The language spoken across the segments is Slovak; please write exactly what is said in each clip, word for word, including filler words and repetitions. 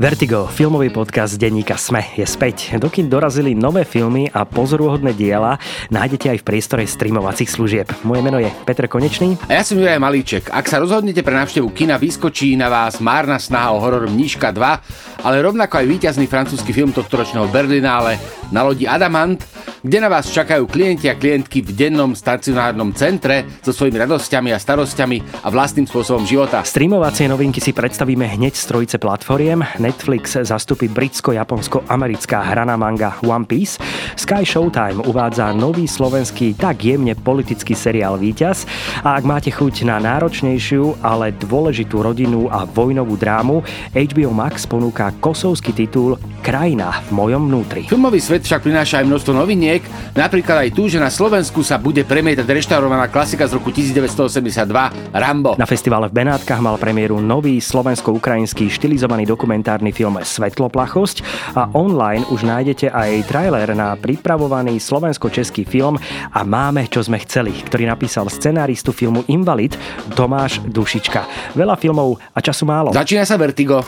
Vertigo, filmový podcast denníka SME, je späť. Dokým dorazili nové filmy a pozoruhodné diela, nájdete aj v priestore streamovacích služieb. Moje meno je Peter Konečný. A ja som Jiraj Malíček. Ak sa rozhodnete pre návštevu kina, vyskočí na vás márna snaha o horor Mníška dva, ale rovnako aj víťazný francúzsky film tohtoročného Berlinále Na lodi Adamant, kde na vás čakajú klienti a klientky v dennom stacionárnom centre so svojimi radosťami a starosťami a vlastným spôsobom života. Streamovacie novinky si predstavíme hneď z trojice platformiem. Netflix zastupí britsko-japonsko-americká hraná manga One Piece. Sky Showtime uvádza nový slovenský, tak jemne politický seriál Víťaz. A ak máte chuť na náročnejšiu, ale dôležitú rodinnú a vojnovú drámu, há bé ó Max ponúka kosovský titul Krajina v mojom vnútri. Filmový svet však prináša aj množstvo noviniek, napríklad aj tú, že na Slovensku sa bude premietať reštaurovaná klasika z roku devätnásťstoosemdesiatdva Rambo. Na festivale v Benátkach mal premiéru nový slovensko-ukrajinský štilizovaný dokumentár film Svetloplachosť a online už nájdete aj trailer na pripravovaný slovensko-český film A máme, čo sme chceli, ktorý napísal scenáristu filmu Invalid Tomáš Dušička. Veľa filmov a času málo. Začína sa Vertigo.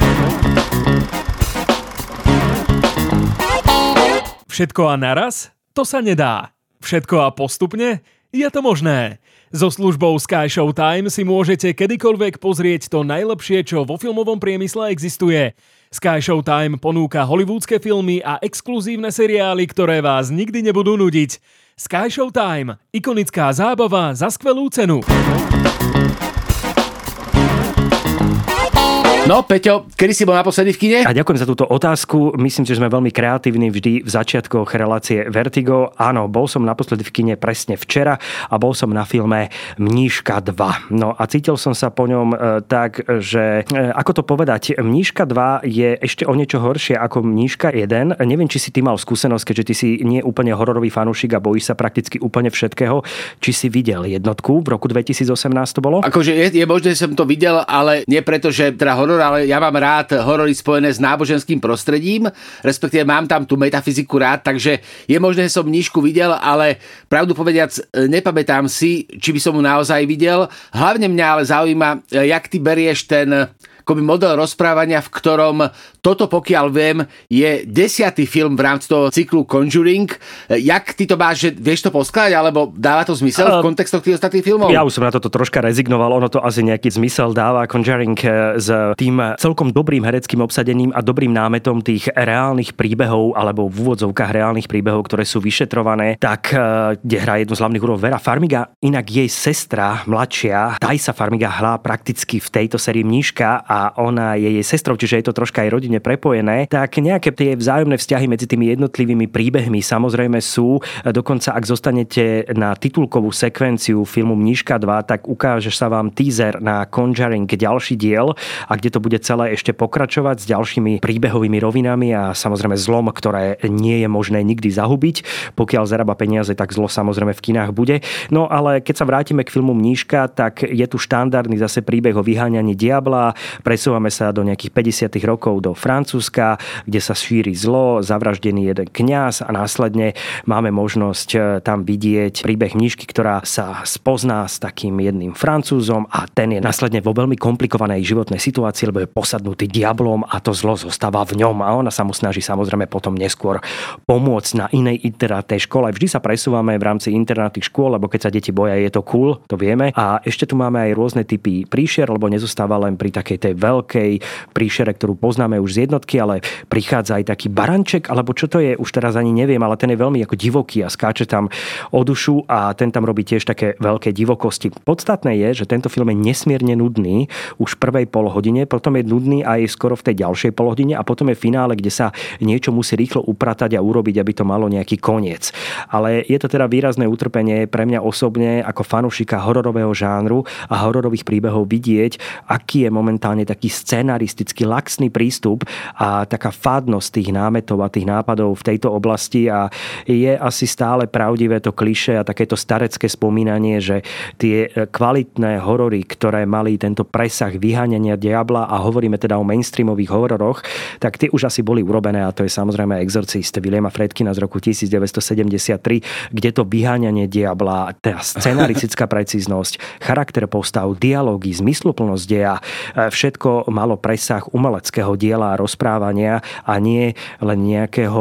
Všetko a naraz? To sa nedá. Všetko a postupne? Je to možné. So službou Sky Showtime si môžete kedykoľvek pozrieť to najlepšie, čo vo filmovom priemysle existuje. Sky Showtime ponúka hollywoodske filmy a exkluzívne seriály, ktoré vás nikdy nebudú nudiť. Sky Showtime. Ikonická zábava za skvelú cenu. No, Peťo, kedy si bol naposledy v kine? A ďakujem za túto otázku. Myslím, že sme veľmi kreatívni vždy v začiatkoch relácie Vertigo. Áno, bol som naposledy v kine presne včera a bol som na filme Mníška dva. No a cítil som sa po ňom e, tak, že e, ako to povedať, Mníška dva je ešte o niečo horšie ako Mníška jeden. Neviem, či si ty mal skúsenosť, keďže ty si nie úplne hororový fanúšik a bojíš sa prakticky úplne všetkého. Či si videl jednotku? V roku dvetisícosemnásť to bolo? Akože je, je možné, že som to videl, ale nie preto, že teda horor, ale ja mám rád horory spojené s náboženským prostredím, respektíve mám tam tú metafyziku rád, takže je možné, že som Mníšku videl, ale pravdu povediac, nepamätám si, či by som ju naozaj videl. Hlavne mňa ale zaujíma, jak ty berieš ten akoby model rozprávania, v ktorom toto, pokiaľ viem, je desiatý film v rámci toho cyklu Conjuring. Jak ty to máš, že vieš to poskladať, alebo dáva to zmysel v kontextoch tých ostatných filmov? Ja už som na toto troška rezignoval, ono to asi nejaký zmysel dáva. Conjuring s tým celkom dobrým hereckým obsadením a dobrým námetom tých reálnych príbehov, alebo v úvodzovkách reálnych príbehov, ktoré sú vyšetrované, tak kde hrá jednu z hlavných úloh Vera Farmiga. Inak jej sestra, mladšia, Thaisa Farmiga hrá prakticky v tejto sérii Mníška a a ona je jej sestrou, čiže je to troška aj rodine prepojené, tak nejaké tie vzájomné vzťahy medzi tými jednotlivými príbehmi samozrejme sú. Dokonca ak zostanete na titulkovú sekvenciu filmu Mníška dva, tak ukáže sa vám teaser na Conjuring ďalší diel, a kde to bude celé ešte pokračovať s ďalšími príbehovými rovinami a samozrejme zlom, ktoré nie je možné nikdy zahubiť. Pokiaľ zarába peniaze, tak zlo samozrejme v kinách bude. No ale keď sa vrátime k filmu Mníška, tak je tu štandardný zase príbeh o vyháňaní diabla. Presúvame sa do nejakých päťdesiatych rokov do Francúzska, kde sa šíri zlo, zavraždený jeden kňaz a následne máme možnosť tam vidieť príbeh mníšky, ktorá sa spozná s takým jedným Francúzom a ten je následne vo veľmi komplikovanej životnej situácii, lebo je posadnutý diablom a to zlo zostáva v ňom a ona sa mu snaží samozrejme potom neskôr pomôcť na inej internátnej škole. Vždy sa presúvame v rámci internátnych škôl, lebo keď sa deti boja, je to cool, to vieme. A ešte tu máme aj rôzne typy príšier, lebo nezostáva len pri takej tej veľkej príšere, ktorú poznáme už z jednotky, ale prichádza aj taký baranček, alebo čo to je, už teraz ani neviem, ale ten je veľmi ako divoký a skáče tam o dušu a ten tam robí tiež také veľké divokosti. Podstatné je, že tento film je nesmierne nudný už v prvej polhodine, potom je nudný aj skoro v tej ďalšej polhodine a potom je finále, kde sa niečo musí rýchlo upratať a urobiť, aby to malo nejaký koniec. Ale je to teda výrazné utrpenie pre mňa osobne ako fanúšika hororového žánru a hororových príbehov vidieť, aký je momentálne momentálne taký scenaristický, laxný prístup a taká fádnosť tých námetov a tých nápadov v tejto oblasti a je asi stále pravdivé to klišé a takéto starecké spomínanie, že tie kvalitné horory, ktoré mali tento presah vyháňania diabla a hovoríme teda o mainstreamových hororoch, tak tie už asi boli urobené a to je samozrejme Exorcist Williama Friedkina z roku devätnásť sedemdesiattri, kde to vyháňanie diabla, tá scenaristická precíznosť, charakter postav, dialógy, zmysluplnosť deja, všetko malo presah umeleckého diela a rozprávania a nie len nejakého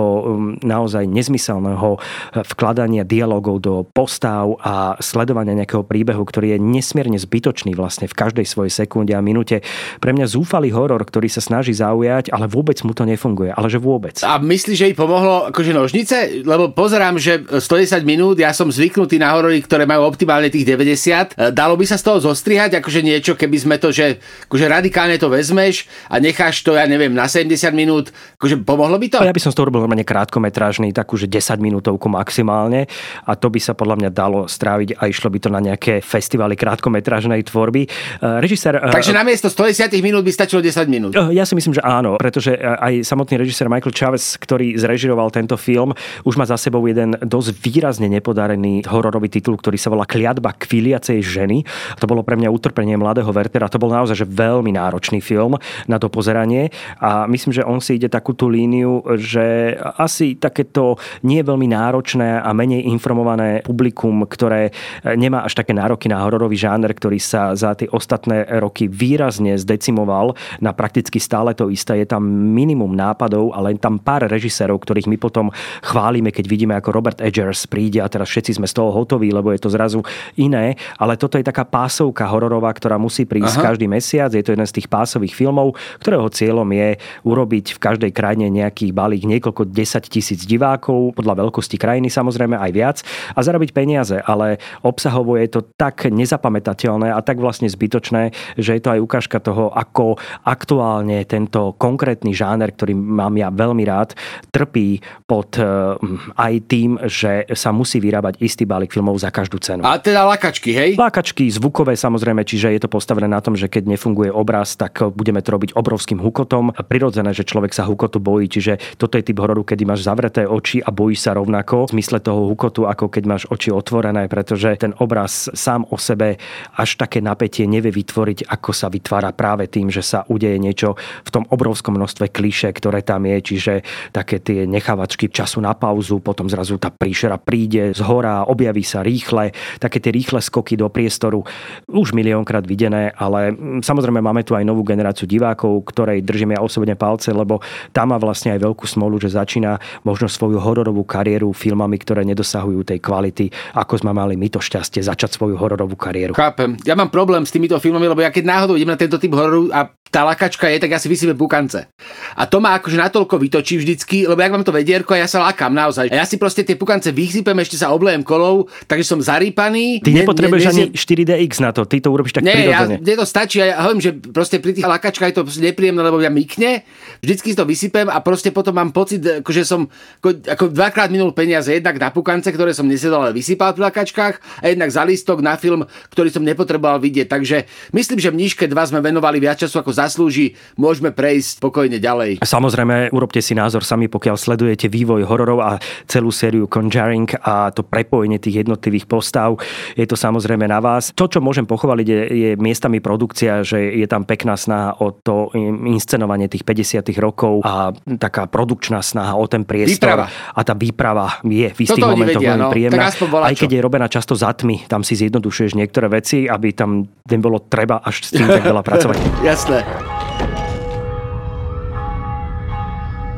naozaj nezmyselného vkladania dialogov do postav a sledovania nejakého príbehu, ktorý je nesmierne zbytočný vlastne v každej svojej sekunde a minúte. Pre mňa zúfalý horor, ktorý sa snaží zaujať, ale vôbec mu to nefunguje. Ale že vôbec. A myslíš, že jej pomohlo akože nožnice? Lebo pozerám, že stodesať minút, ja som zvyknutý na horory, ktoré majú optimálne tých deväťdesiat. Dalo by sa z toho zostrihať? Akože niečo, keby sme to, že akože radikálne to vezmeš a necháš to, ja neviem, na sedemdesiat minút. Akože pomohlo by to? Ja by som z toho robil normálne krátkometrážny, takúže desaťminútovku maximálne a to by sa podľa mňa dalo stráviť a išlo by to na nejaké festivály krátkometrážnej tvorby. Režisér... Takže namiesto sto desať minút by stačilo desať minút. Ja si myslím, že áno, pretože aj samotný režisér Michael Chavez, ktorý zrežiroval tento film, už má za sebou jeden dosť výrazne nepodarený hororový titul, ktorý sa volá Kliatba kvíliacej ženy. To bolo pre mňa utrpenie mladého Wertera. To bol naozaj že veľmi náročný film na to pozeranie a myslím, že on si ide takú tú líniu, že asi takéto nie veľmi náročné a menej informované publikum, ktoré nemá až také nároky na hororový žáner, ktorý sa za tie ostatné roky výrazne zdecimoval na prakticky stále to isté. Je tam minimum nápadov, ale tam pár režisérov, ktorých my potom chválime, keď vidíme, ako Robert Eggers príde a teraz všetci sme z toho hotoví, lebo je to zrazu iné, ale toto je taká pásovka hororová, ktorá musí prísť Aha. každý mesiac. Je to jeden z tých pásových filmov, ktorého cieľom je urobiť v každej krajine nejakých balík niekoľko desaťtisíc divákov, podľa veľkosti krajiny samozrejme aj viac a zarobiť peniaze, ale obsahovo je to tak nezapamätateľné a tak vlastne zbytočné, že je to aj ukážka toho, ako aktuálne tento konkrétny žáner, ktorý mám ja veľmi rád, trpí pod uh, aj tým, že sa musí vyrábať istý balík filmov za každú cenu. A teda lakačky, hej? Lakačky, zvukové samozrejme, čiže je to postavené na tom, že keď nefunguje obraz, tak budeme to robiť obrovským hukotom. Prirodzené, že človek sa hukotu bojí, čiže toto je typ hororu, kedy máš zavreté oči a bojíš sa rovnako v zmysle toho hukotu, ako keď máš oči otvorené, pretože ten obraz sám o sebe až také napätie nevie vytvoriť, ako sa vytvára práve tým, že sa udeje niečo v tom obrovskom množstve klišé, ktoré tam je, čiže také tie nechávačky času na pauzu, potom zrazu tá príšera príde z hora, objaví sa rýchle, také tie rýchle skoky do priestoru, už miliónkrát videné, ale samozrejme máme tu aj novú generáciu divákov, ktorej držím ja osobne palce, lebo tá má vlastne aj veľkú smolu, že začína možno svoju hororovú kariéru filmami, ktoré nedosahujú tej kvality, ako sme mali my to šťastie začať svoju hororovú kariéru. Chápem. Ja mám problém s týmito filmami, lebo ja keď náhodou idem na tento typ hororu a tá lakačka je, tak ja si vysíme pukance. A to ma akože natoľko vytočí vždycky, lebo jak mám to vedierko a ja sa lakám naozaj. A ja si proste tie pukance vysypem, ešte sa oblejem kolou, takže som zarýpaný. Ty ne, nepotrebuješ ne, ne, ani štyri dé iks na to, ty to urobíš tak prirodzene. Nie, ja, mne to stačí. Ja hovorím, že proste pri tých lakačkách je to nepríjemné, lebo ja mykne. Vždycky si to vysypem a proste potom mám pocit, že akože som ako, ako dvakrát minul peniaze, jednak na pukance, ktoré som nesedol, ale vysypal pri lakačkách, a jednak za lístok na film, ktorý som nepotreboval vidieť. Takže myslím, že Mníške dva sme venovali viac času ako zaslúži, môžeme prejsť pokojne ďalej. Samozrejme, urobte si názor sami, pokiaľ sledujete vývoj hororov a celú sériu Conjuring a to prepojenie tých jednotlivých postav. Je to samozrejme na vás. To, čo môžem pochváliť, je, je miestami produkcia, že je tam pekná snaha o to inscenovanie tých päťdesiatych rokov a taká produkčná snaha o ten priestor. Výprava. A tá výprava je v istých momentoch veľmi no, príjemná. Aj keď je robená často za tmy, tam si zjednodušuješ niektoré veci, aby tam nebolo treba až s tým tak veľa pracovať. Jasné.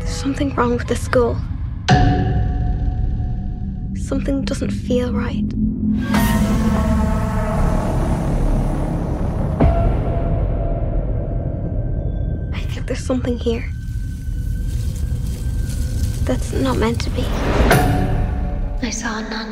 There's something wrong with the school. Something doesn't feel right. I think there's something here that's not meant to be. I saw a nun.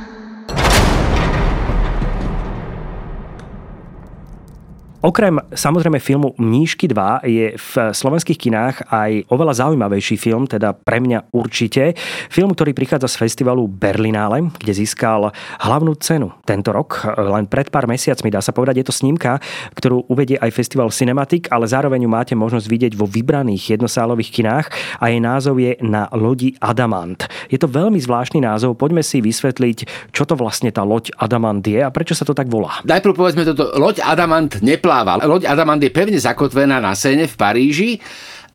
Okrem samozrejme filmu Mníšky dva je v slovenských kinách aj oveľa zaujímavejší film, teda pre mňa určite. Film, ktorý prichádza z festivalu Berlinale, kde získal hlavnú cenu tento rok. Len pred pár mesiacmi, dá sa povedať, je to snímka, ktorú uvedie aj festival Cinematik, ale zároveň ju máte možnosť vidieť vo vybraných jednosálových kinách a jej názov je Na lodi Adamant. Je to veľmi zvláštny názov, poďme si vysvetliť, čo to vlastne tá loď Adamant je a prečo sa to tak volá. Najprv povedzme toto, loď Adamant nepl- Loď Adamant je pevne zakotvená na Seine v Paríži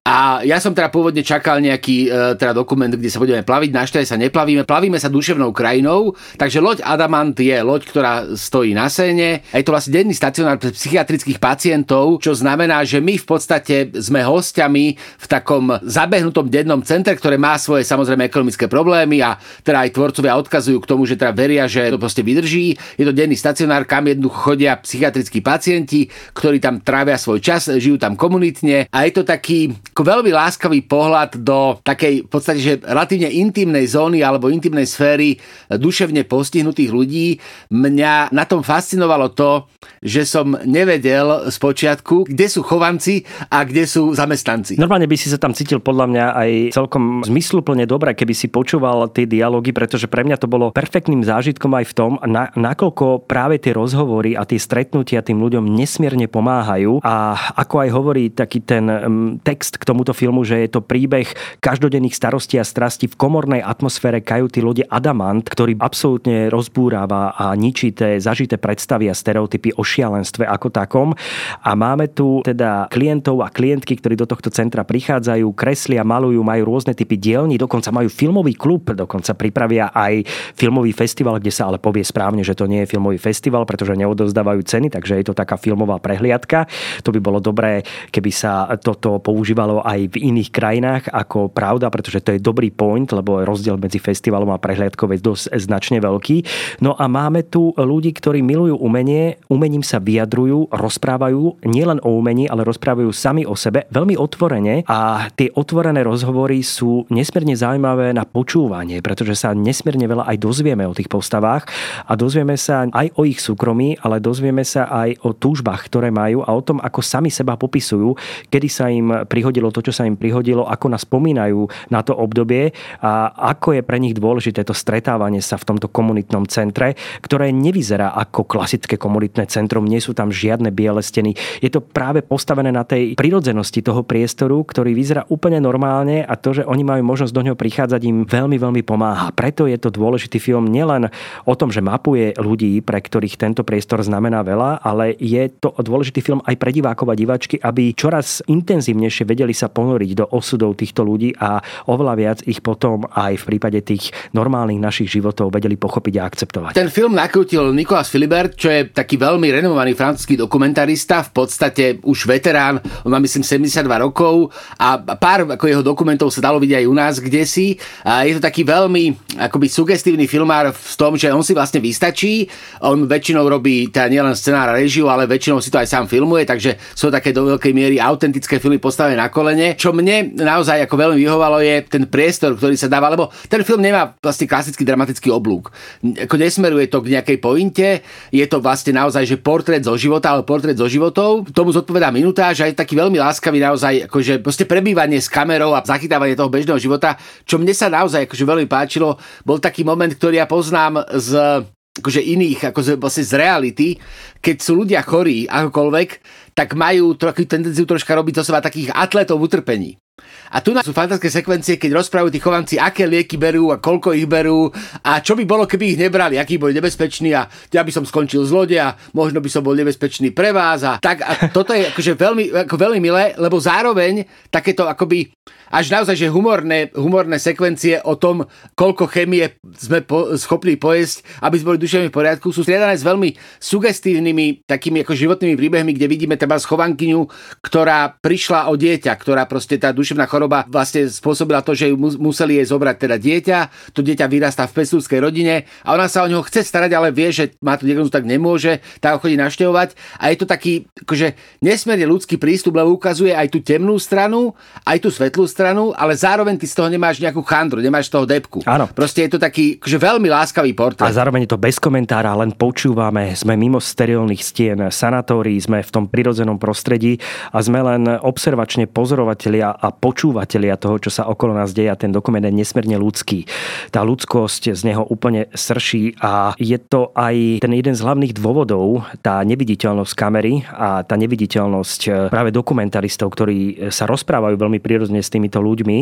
a ja som teda pôvodne čakal nejaký teda dokument, kde sa budeme plaviť. Našťastie sa neplavíme, plavíme sa duševnou krajinou. Takže loď Adamant je loď, ktorá stojí na Seine. Je to vlastne denný stacionár pre psychiatrických pacientov, čo znamená, že my v podstate sme hosťami v takom zabehnutom dennom centre, ktoré má svoje samozrejme ekonomické problémy a teda aj tvorcovia odkazujú k tomu, že teda veria, že to proste vydrží. Je to denný stacionár, kam jednoducho chodia psychiatrickí pacienti, ktorí tam trávia svoj čas, žijú tam komunitne a je to taký veľmi láskavý pohľad do takej v podstate, že relatívne intimnej zóny alebo intimnej sféry duševne postihnutých ľudí. Mňa na tom fascinovalo to, že som nevedel spočiatku, kde sú chovanci a kde sú zamestnanci. Normálne by si sa tam cítil podľa mňa aj celkom zmysluplne dobre, keby si počúval tie dialógy, pretože pre mňa to bolo perfektným zážitkom aj v tom, na, nakoľko práve tie rozhovory a tie stretnutia tým ľuďom nesmierne pomáhajú a ako aj hovorí taký ten um, text k tomuto filmu, že je to príbeh každodenných starostí a strasti v komornej atmosfére kajuty lode Adamant, ktorý absolútne rozbúrava a ničí tie zažité predstavy a stereotypy o šialenstve ako takom. A máme tu teda klientov a klientky, ktorí do tohto centra prichádzajú, kreslia, malujú, majú rôzne typy dielní, dokonca majú filmový klub, dokonca pripravia aj filmový festival, kde sa ale povie správne, že to nie je filmový festival, pretože neodovzdávajú ceny, takže je to taká filmová prehliadka. To by bolo dobré, keby sa toto používalo aj v iných krajinách ako pravda, pretože to je dobrý point, lebo rozdiel medzi festivalom a prehliadkou je dosť značne veľký. No a máme tu ľudí, ktorí milujú umenie, umením sa vyjadrujú, rozprávajú nielen o umení, ale rozprávajú sami o sebe veľmi otvorene a tie otvorené rozhovory sú nesmierne zaujímavé na počúvanie, pretože sa nesmierne veľa aj dozvieme o tých postavách a dozvieme sa aj o ich súkromí, ale dozvieme sa aj o túžbách, ktoré majú a o tom, ako sami seba popisujú, kedy sa im prihodí to, čo sa im prihodilo, ako nás spomínajú na to obdobie a ako je pre nich dôležité to stretávanie sa v tomto komunitnom centre, ktoré nevyzerá ako klasické komunitné centrum, nie sú tam žiadne biele steny. Je to práve postavené na tej prirodzenosti toho priestoru, ktorý vyzerá úplne normálne a to, že oni majú možnosť do ňoho prichádzať, im veľmi, veľmi pomáha. Preto je to dôležitý film nielen o tom, že mapuje ľudí, pre ktorých tento priestor znamená veľa, ale je to dôležitý film aj pre divákov a diváčky, aby čoraz intenzívnejšie vedeli sa ponoriť do osudov týchto ľudí a oveľa viac ich potom aj v prípade tých normálnych našich životov vedeli pochopiť a akceptovať. Ten film nakrútil Nicolas Philibert, čo je taký veľmi renomovaný francúzsky dokumentarista, v podstate už veterán, on má myslím sedemdesiatdva rokov a pár ako jeho dokumentov sa dalo vidieť aj u nás kdesi. A je to taký veľmi akoby sugestívny filmár v tom, že on si vlastne vystačí, on väčšinou robí teda nielen scenár a režiu, ale väčšinou si to aj sám filmuje, takže sú také do veľkej miery autentické filmy postavené na kolene. Čo mne naozaj ako veľmi vyhovalo je ten priestor, ktorý sa dáva, lebo ten film nemá vlastne klasický dramatický oblúk. Ako nesmeruje to k nejakej pointe, je to vlastne naozaj, že portrét zo života, ale portrét zo životov. Tomu zodpovedá minutáž a je taký veľmi láskavý naozaj, akože proste prebývanie s kamerou a zachytávanie toho bežného života, čo mne sa naozaj akože veľmi páčilo, bol taký moment, ktorý ja poznám z akože iných, akože vlastne z reality, keď sú ľudia chorí akokoľvek, tak majú takú tendenciu troška robiť zo seba takých atletov v utrpení. A tu sú fantastické sekvencie, keď rozprávajú tí chovanci, aké lieky berú a koľko ich berú a čo by bolo, keby ich nebrali, aký bol nebezpečný a ja by som skončil z lode a možno by som bol nebezpečný pre vás a tak. A toto je akože veľmi, ako veľmi milé, lebo zároveň takéto akoby až naozaj, že humorné, humorné sekvencie o tom, koľko chemie sme po, schopní pojesť, aby sme boli duševne v poriadku, sú striedané s veľmi sugestívnymi takými ako životnými príbehmi, kde vidíme teda schovankyňu, ktorá prišla o dieťa, ktorá proste tá duševná choroba vlastne spôsobila to, že ju museli jej zobrať teda dieťa, to dieťa vyrastá v pestúnskej rodine a ona sa o neho chce starať, ale vie, že má to diagnózu, tak nemôže, tak ho chodí navštevovať a je to taký akože nesmierne ľudský prístup, lebo ukazuje aj tú temnú stranu, aj tú svetlú stranu, ale zároveň ty z toho nemáš nejakú chandru, nemáš z toho depku. Áno. Proste je to taký akože veľmi láskavý portrét. A zároveň je to bez komentára, len počúvame, sme mimo sterilných stien sanatórií, sme v tom prírodzenom prirodzenom prostredí a sme len observačne pozorovatelia a počúvatelia toho, čo sa okolo nás deje, a ten dokument je nesmierne ľudský. Tá ľudskosť z neho úplne srší a je to aj ten jeden z hlavných dôvodov, tá neviditeľnosť kamery a tá neviditeľnosť práve dokumentaristov, ktorí sa rozprávajú veľmi prirodzene s týmito ľuďmi.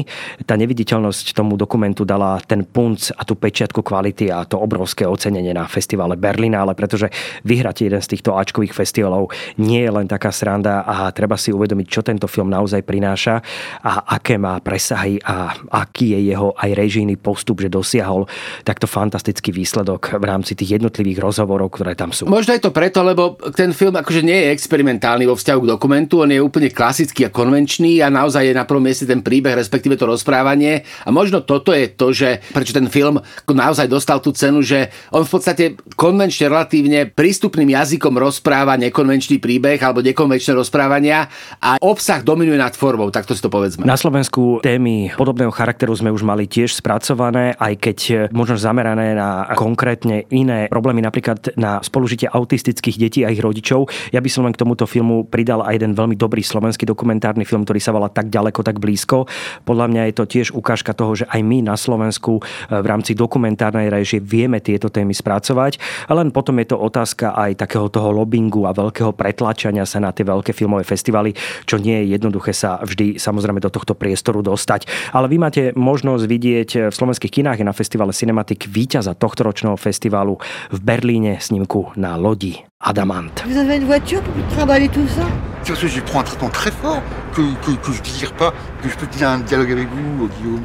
Tá neviditeľnosť tomu dokumentu dala ten punc a tú pečiatku kvality a to obrovské ocenenie na festivale Berlinale, pretože vyhrať jeden z týchto áčkových festivalov nie je len taká sranda a treba si uvedomiť, čo tento film naozaj prináša a aké má presahy a aký je jeho aj režijný postup, že dosiahol takto fantastický výsledok v rámci tých jednotlivých rozhovorov, ktoré tam sú. Možno je to preto, lebo ten film akože nie je experimentálny vo vzťahu k dokumentu, on je úplne klasický a konvenčný a naozaj je na prvom mieste ten príbeh, respektíve to rozprávanie a možno toto je to, že prečo ten film naozaj dostal tú cenu, že on v podstate konvenčne relatívne prístupným jazykom rozpráva nekonvenčný príbeh alebo nekonvenčné rozprávania a obsah dominuje nad formou, takto si to povedzme. Na Slovensku témy podobného charakteru sme už mali tiež spracované, aj keď možno zamerané na konkrétne iné problémy, napríklad na spolužitie autistických detí a ich rodičov. Ja by som len k tomuto filmu pridal aj jeden veľmi dobrý slovenský dokumentárny film, ktorý sa volá Tak ďaleko, tak blízko. Podľa mňa je to tiež ukážka toho, že aj my na Slovensku v rámci dokumentárnej režie vieme tieto témy spracovať, ale len potom je to otázka aj takého toho lobingu a veľkého pretlačania sa na tie veľké filmové festivaly, čo nie je jednoduché sa vždy samozrejme do tohto priestoru dostať. Ale vy máte možnosť vidieť v slovenských kinách na festivale Cinematik víťaza tohtoročného festivalu v Berlíne, snímku na lodi Adamant. Vous avez une voiture pour travailler tout ça? C'est parce que je prends un traitement très fort que, que, que je ne désire pas, que je peux tenir un dialogue avec vous, Guillaume.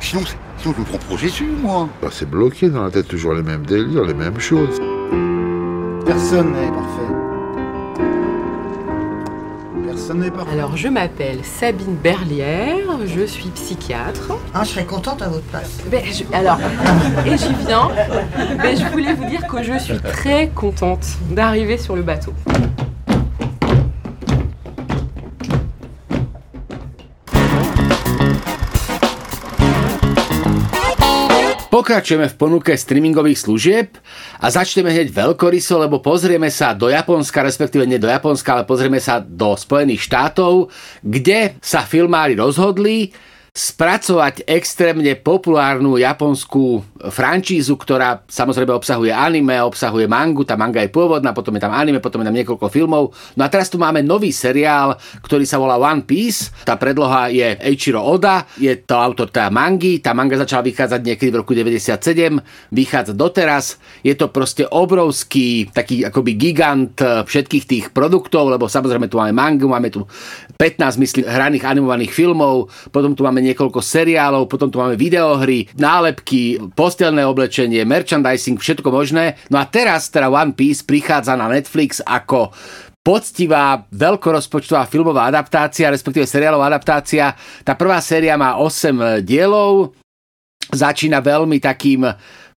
Sinon, sinon je me prends trop dessus, moi. Bah, c'est bloqué dans la tête, toujours les mêmes délires, les mêmes choses. Personne n'est parfait. Alors, je m'appelle Sabine Berlière, je suis psychiatre. Ah, je serais contente à votre place. Ben, je, alors, et j'y viens, mais je voulais vous dire que je suis très contente d'arriver sur le bateau. Pokračujeme v ponuke streamingových služieb a začneme hneď veľkoryso, lebo pozrieme sa do Japonska, respektíve nie do Japonska, ale pozrieme sa do Spojených štátov, kde sa filmári rozhodli spracovať extrémne populárnu japonskú frančízu, ktorá samozrejme obsahuje anime, obsahuje mangu, tá manga je pôvodná, potom je tam anime, potom je tam niekoľko filmov. No a teraz tu máme nový seriál, ktorý sa volá One Piece. Tá predloha je Eiichiro Oda, je to autor tá mangy, tá manga začala vychádzať niekedy v roku deväťdesiatsedem, vychádza doteraz. Je to proste obrovský, taký akoby gigant všetkých tých produktov, lebo samozrejme tu máme mangu, máme tu pätnásť, myslím, hraných animovaných filmov, potom tu máme niekoľko seriálov, potom tu máme videohry, nálepky, postelné oblečenie, merchandising, všetko možné. No a teraz teda One Piece prichádza na Netflix ako poctivá veľkorozpočtová filmová adaptácia, respektíve seriálová adaptácia. Tá prvá séria má osem dielov, začína veľmi takým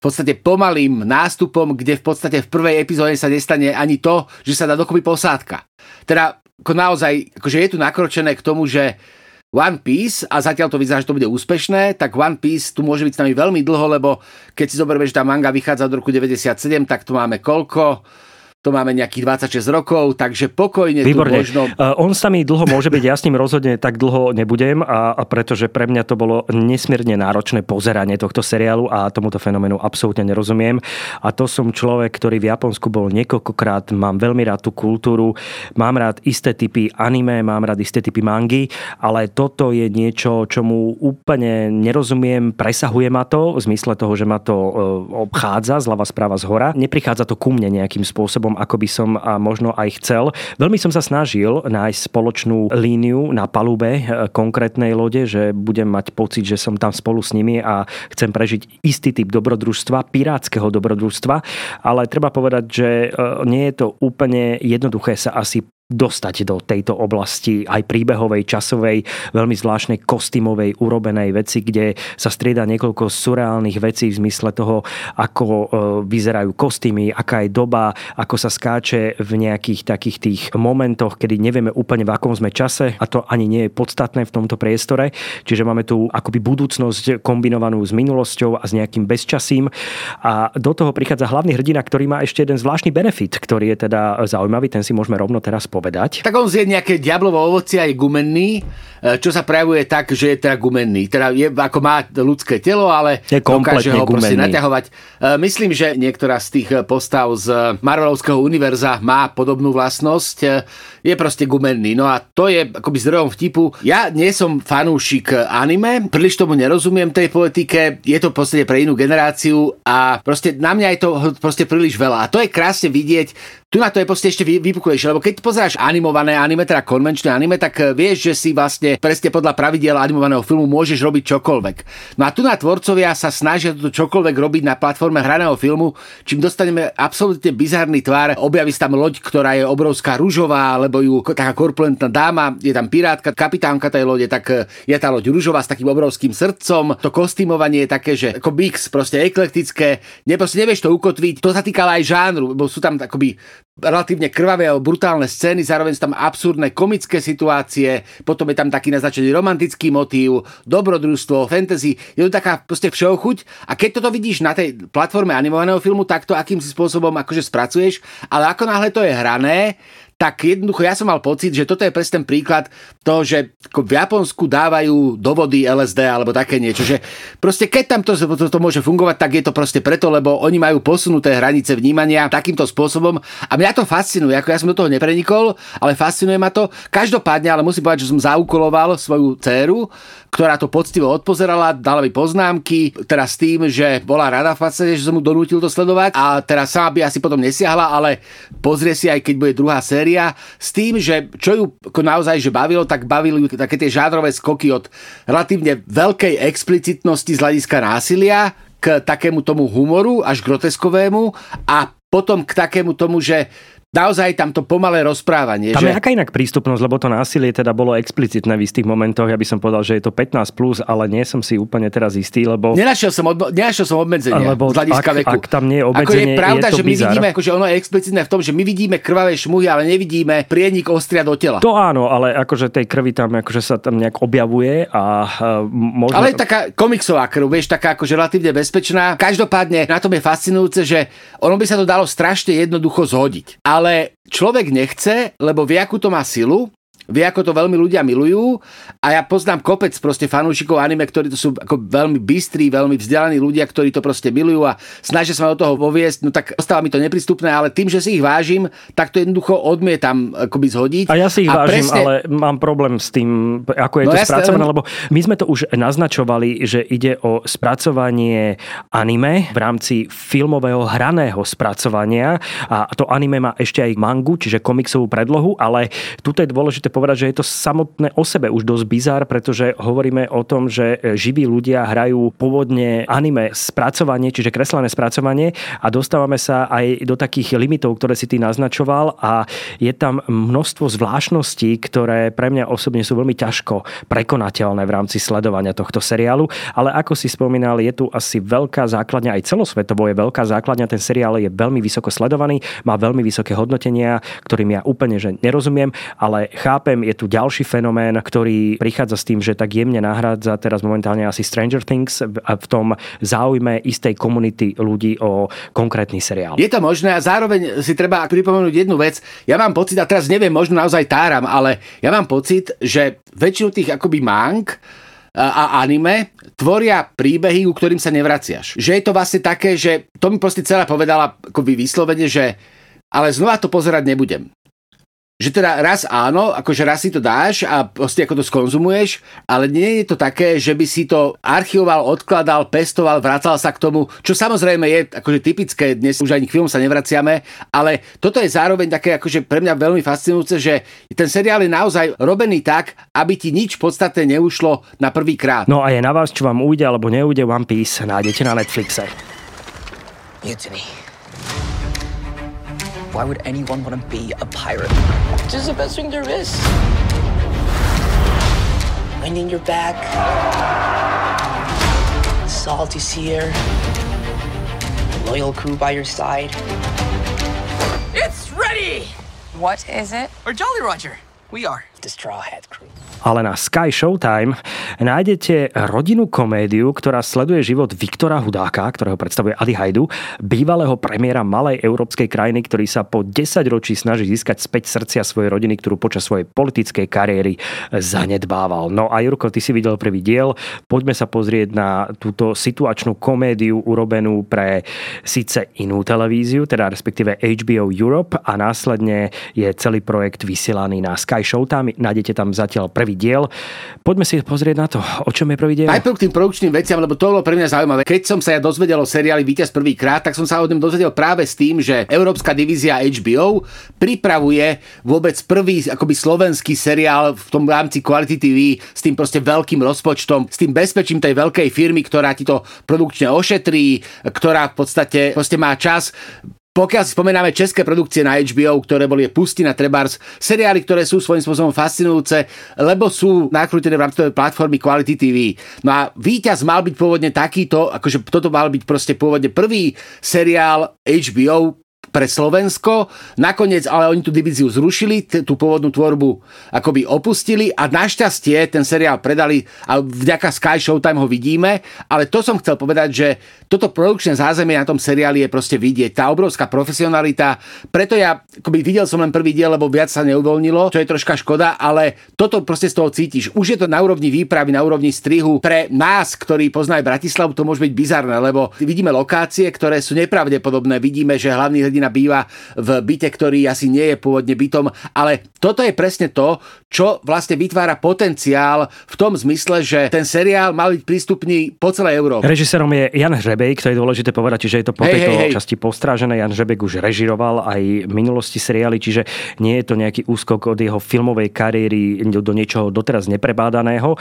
v podstate pomalým nástupom, kde v podstate v prvej epizóde sa nestane ani to, že sa dá dokopy posádka. Teda naozaj, akože je tu nakročené k tomu, že One Piece, a zatiaľ to vyzerá, že to bude úspešné, tak One Piece tu môže byť s nami veľmi dlho, lebo keď si zoberieme, že tá manga vychádza od roku deväťdesiatsedem, tak to máme koľko? To máme nejakých dvadsaťšesť rokov, takže pokojne. Výborne. Tu možno... Uh, on sa mi dlho môže byť, ja s ním rozhodne tak dlho nebudem, a, a pretože pre mňa to bolo nesmierne náročné pozeranie tohto seriálu a tomuto fenoménu absolútne nerozumiem. A to som človek, ktorý v Japonsku bol niekoľkokrát, mám veľmi rád tú kultúru, mám rád isté typy anime, mám rád isté typy mangy, ale toto je niečo, čomu úplne nerozumiem, presahuje ma to, v zmysle toho, že ma to uh, obchádza zľava, správa, zhora. Neprichádza to ku mne nejakým spôsobom, ako by som a možno aj chcel. Veľmi som sa snažil nájsť spoločnú líniu na palube konkrétnej lode, že budem mať pocit, že som tam spolu s nimi a chcem prežiť istý typ dobrodružstva, pirátskeho dobrodružstva, ale treba povedať, že nie je to úplne jednoduché sa asi dostať do tejto oblasti aj príbehovej, časovej, veľmi zvláštnej kostýmovej, urobenej veci, kde sa strieda niekoľko surreálnych vecí v zmysle toho, ako vyzerajú kostýmy, aká je doba, ako sa skáče v nejakých takých tých momentoch, kedy nevieme úplne, v akom sme čase, a to ani nie je podstatné v tomto priestore. Čiže máme tu akoby budúcnosť kombinovanú s minulosťou a s nejakým bezčasím. A do toho prichádza hlavný hrdina, ktorý má ešte jeden zvláštny benefit, ktorý je teda zaujímavý, ten si môžeme rovno teraz povedať. povedať. Tak on zje nejaké diablovo ovocie a je gumenný, čo sa prejavuje tak, že je teda gumenný. Teda je, ako má ľudské telo, ale dokáže ho proste naťahovať. Myslím, že niektorá z tých postav z Marvelovského univerza má podobnú vlastnosť. Je proste gumenný. No a to je akoby zdrojom vtipu. Ja nie som fanúšik anime, príliš tomu nerozumiem tej politike. Je to v podstate pre inú generáciu a proste na mňa je to proste príliš veľa. A to je krásne vidieť. Tu na to je proste ešte vypuklejšie, lebo keď pozeráš animované anime, teda konvenčné anime, tak vieš, že si vlastne presne podľa pravidiel animovaného filmu môžeš robiť čokoľvek. No a tu na tvorcovia sa snažia toto čokoľvek robiť na platforme hraného filmu, čím dostaneme absolútne bizarný tvár. Objaví sa tam loď, ktorá je obrovská ružová, lebo ju taká korpulentná dáma, je tam pirátka, kapitánka tej lode, tak je tá loď ružová s takým obrovským srdcom. To kostýmovanie je také, že ako mix, proste eklektické. Ne, proste nevieš to ukotviť. To sa týkalo aj žánru, bo sú tam akoby relatívne krvavé alebo brutálne scény, zároveň sú tam absurdné komické situácie, potom je tam taký naznačený romantický motív, dobrodružstvo, fantasy, je to taká proste všeochuť a keď toto vidíš na tej platforme animovaného filmu, tak to akýmsi spôsobom akože spracuješ, ale ako náhle to je hrané, tak jednoducho ja som mal pocit, že toto je presne ten príklad toho, že v Japonsku dávajú do vody el es dé alebo také niečo, že proste keď tam to, to, to môže fungovať, tak je to proste preto, lebo oni majú posunuté hranice vnímania takýmto spôsobom a mňa to fascinuje, ako ja som do toho neprenikol, ale fascinuje ma to. Každopádne, ale musím povedať, že som zaukoloval svoju dceru, ktorá to poctivo odpozerala, dala mi poznámky, teraz tým, že bola rada v podstate, že som mu donútil to sledovať a teraz sama by asi potom nesiahla, ale pozrie si aj keď bude druhá séria. S tým, že čo ju naozaj že bavilo, tak bavili ju také tie žánrové skoky od relatívne veľkej explicitnosti z hľadiska násilia k takému tomu humoru až groteskovému a potom k takému tomu, že naozaj tam to pomalé rozprávanie. Tam že... je aká inak prístupnosť, lebo to násilie teda bolo explicitné v istých momentoch. Ja by som povedal, že je to pätnásť plus, ale nie som si úplne teraz istý, lebo... Nenašiel som, odbo... Nenašiel som obmedzenia z hľadiska ak, veku. Ak tam nie je obmedzenie, ako je pravda, je to že my bizar. Vidíme, akože ono je explicitné v tom, že my vidíme krvavé šmuhy, ale nevidíme prienik ostria do tela. To áno, ale akože tej krvi tam akože sa tam nejak objavuje a možno... Ale je taká komiksová krv, vieš, taká akože relatívne bezpečná. Každopádne na tom je fascinujúce, že ono by sa to dalo strašne jednoducho zhodiť. Ale človek nechce, lebo vie, akú to má silu, vie, ako to veľmi ľudia milujú a ja poznám kopec proste fanúšikov anime, ktorí to sú ako veľmi bystrí, veľmi vzdelaní ľudia, ktorí to proste milujú a snažia sa ma do toho poviesť, no tak ostáva mi to neprístupné, ale tým, že si ich vážim, tak to jednoducho odmietam akoby zhodiť. A ja si ich a vážim, presne... ale mám problém s tým, ako je no to ja spracované, len... lebo my sme to už naznačovali, že ide o spracovanie anime v rámci filmového hraného spracovania a to anime má ešte aj mangu, čiže komiksovú predlohu, ale tu je dôležité povedať, že je to samotné o sebe už dosť bizár, pretože hovoríme o tom, že živí ľudia hrajú pôvodne anime spracovanie, čiže kreslené spracovanie a dostávame sa aj do takých limitov, ktoré si ty naznačoval a je tam množstvo zvláštností, ktoré pre mňa osobne sú veľmi ťažko prekonateľné v rámci sledovania tohto seriálu, ale ako si spomínal, je tu asi veľká základňa, aj celosvetovo je veľká základňa, ten seriál je veľmi vysoko sledovaný, má veľmi vysoké hodnotenia, ktorým ja úplne že nerozumiem, ale chápem je tu ďalší fenomén, ktorý prichádza s tým, že tak jemne nahrádza teraz momentálne asi Stranger Things v tom záujme istej komunity ľudí o konkrétny seriál. Je to možné a zároveň si treba pripomenúť jednu vec. Ja mám pocit, a teraz neviem, možno naozaj táram, ale ja mám pocit, že väčšinu tých akoby mang a anime tvoria príbehy, ku ktorým sa nevraciaš. Že je to vlastne také, že to mi proste celá povedala akoby vyslovene, že ale znova to pozerať nebudem. Že teda raz áno, akože raz si to dáš a proste ako to skonzumuješ, ale nie je to také, že by si to archivoval, odkladal, pestoval, vracal sa k tomu, čo samozrejme je akože typické, dnes už ani k filmu sa nevraciame, ale toto je zároveň také akože pre mňa veľmi fascinujúce, že ten seriál je naozaj robený tak, aby ti nič podstatné neušlo na prvý krát. No a je na vás, čo vám ujde alebo neujde. One Piece nájdete na Netflixe. Mutiny. Why would anyone want to be a pirate? It's just the best thing there is. Wind in your back. Salty sea air. Loyal crew by your side. It's ready! What is it? We're Jolly Roger. We are. Ale na Sky Showtime nájdete rodinnú komédiu, ktorá sleduje život Viktora Hudáka, ktorého predstavuje Adi Hajdu, bývalého premiéra malej európskej krajiny, ktorý sa po desaťročí snaží získať späť srdcia svojej rodiny, ktorú počas svojej politickej kariéry zanedbával. No a Jurko, ty si videl prvý diel. Poďme sa pozrieť na túto situačnú komédiu urobenú pre síce inú televíziu, teda respektíve há bé ó Europe, a následne je celý projekt vysielaný na Sky Showtime. Nájdete tam zatiaľ prvý diel. Poďme si pozrieť na to, o čom je prvý diel. Najprv k tým produkčným veciam, lebo to bolo pre mňa zaujímavé. Keď som sa ja dozvedel o seriáli Víťaz prvýkrát, tak som sa o ňom dozvedel práve s tým, že európska divízia há bé ó pripravuje vôbec prvý akoby slovenský seriál v tom rámci Quality tí ví s tým proste veľkým rozpočtom, s tým bezpečím tej veľkej firmy, ktorá ti to produkčne ošetrí, ktorá v podstate proste má čas. Pokiaľ si spomenáme české produkcie na há bé ó, ktoré boli Pustina, trebárs, seriály, ktoré sú svojím spôsobom fascinujúce, lebo sú nakrútené v rámci tej platformy Quality tí ví. No a Víťaz mal byť pôvodne takýto, akože toto mal byť proste pôvodne prvý seriál há bé ó pre Slovensko. Nakoniec ale oni tú divíziu zrušili, t- tú pôvodnú tvorbu akoby opustili a našťastie ten seriál predali a vďaka Sky Showtime ho vidíme, ale to som chcel povedať, že toto produkčné zázemie na tom seriáli je proste vidieť. Tá obrovská profesionalita, preto ja akoby videl som len prvý diel, lebo viac sa neuvoľnilo, čo je troška škoda, ale toto proste z toho cítiš. Už je to na úrovni výpravy, na úrovni strihu. Pre nás, ktorí poznajú Bratislavu, to môže byť bizarné, lebo vidíme lokácie, ktoré sú nepravdepodobné. Vidíme, že hlavný býva v byte, ktorý asi nie je pôvodne bytom, ale toto je presne to, čo vlastne vytvára potenciál v tom zmysle, že ten seriál mal byť prístupný po celej Európe. Režisérom je Jan Hřebejk, to je dôležité povedať, čiže je to po hey, tejto hey, hey. časti postrážené. Jan Hřebejk už režiroval aj v minulosti seriály, čiže nie je to nejaký úskok od jeho filmovej kariéry do niečoho doteraz neprebádaného.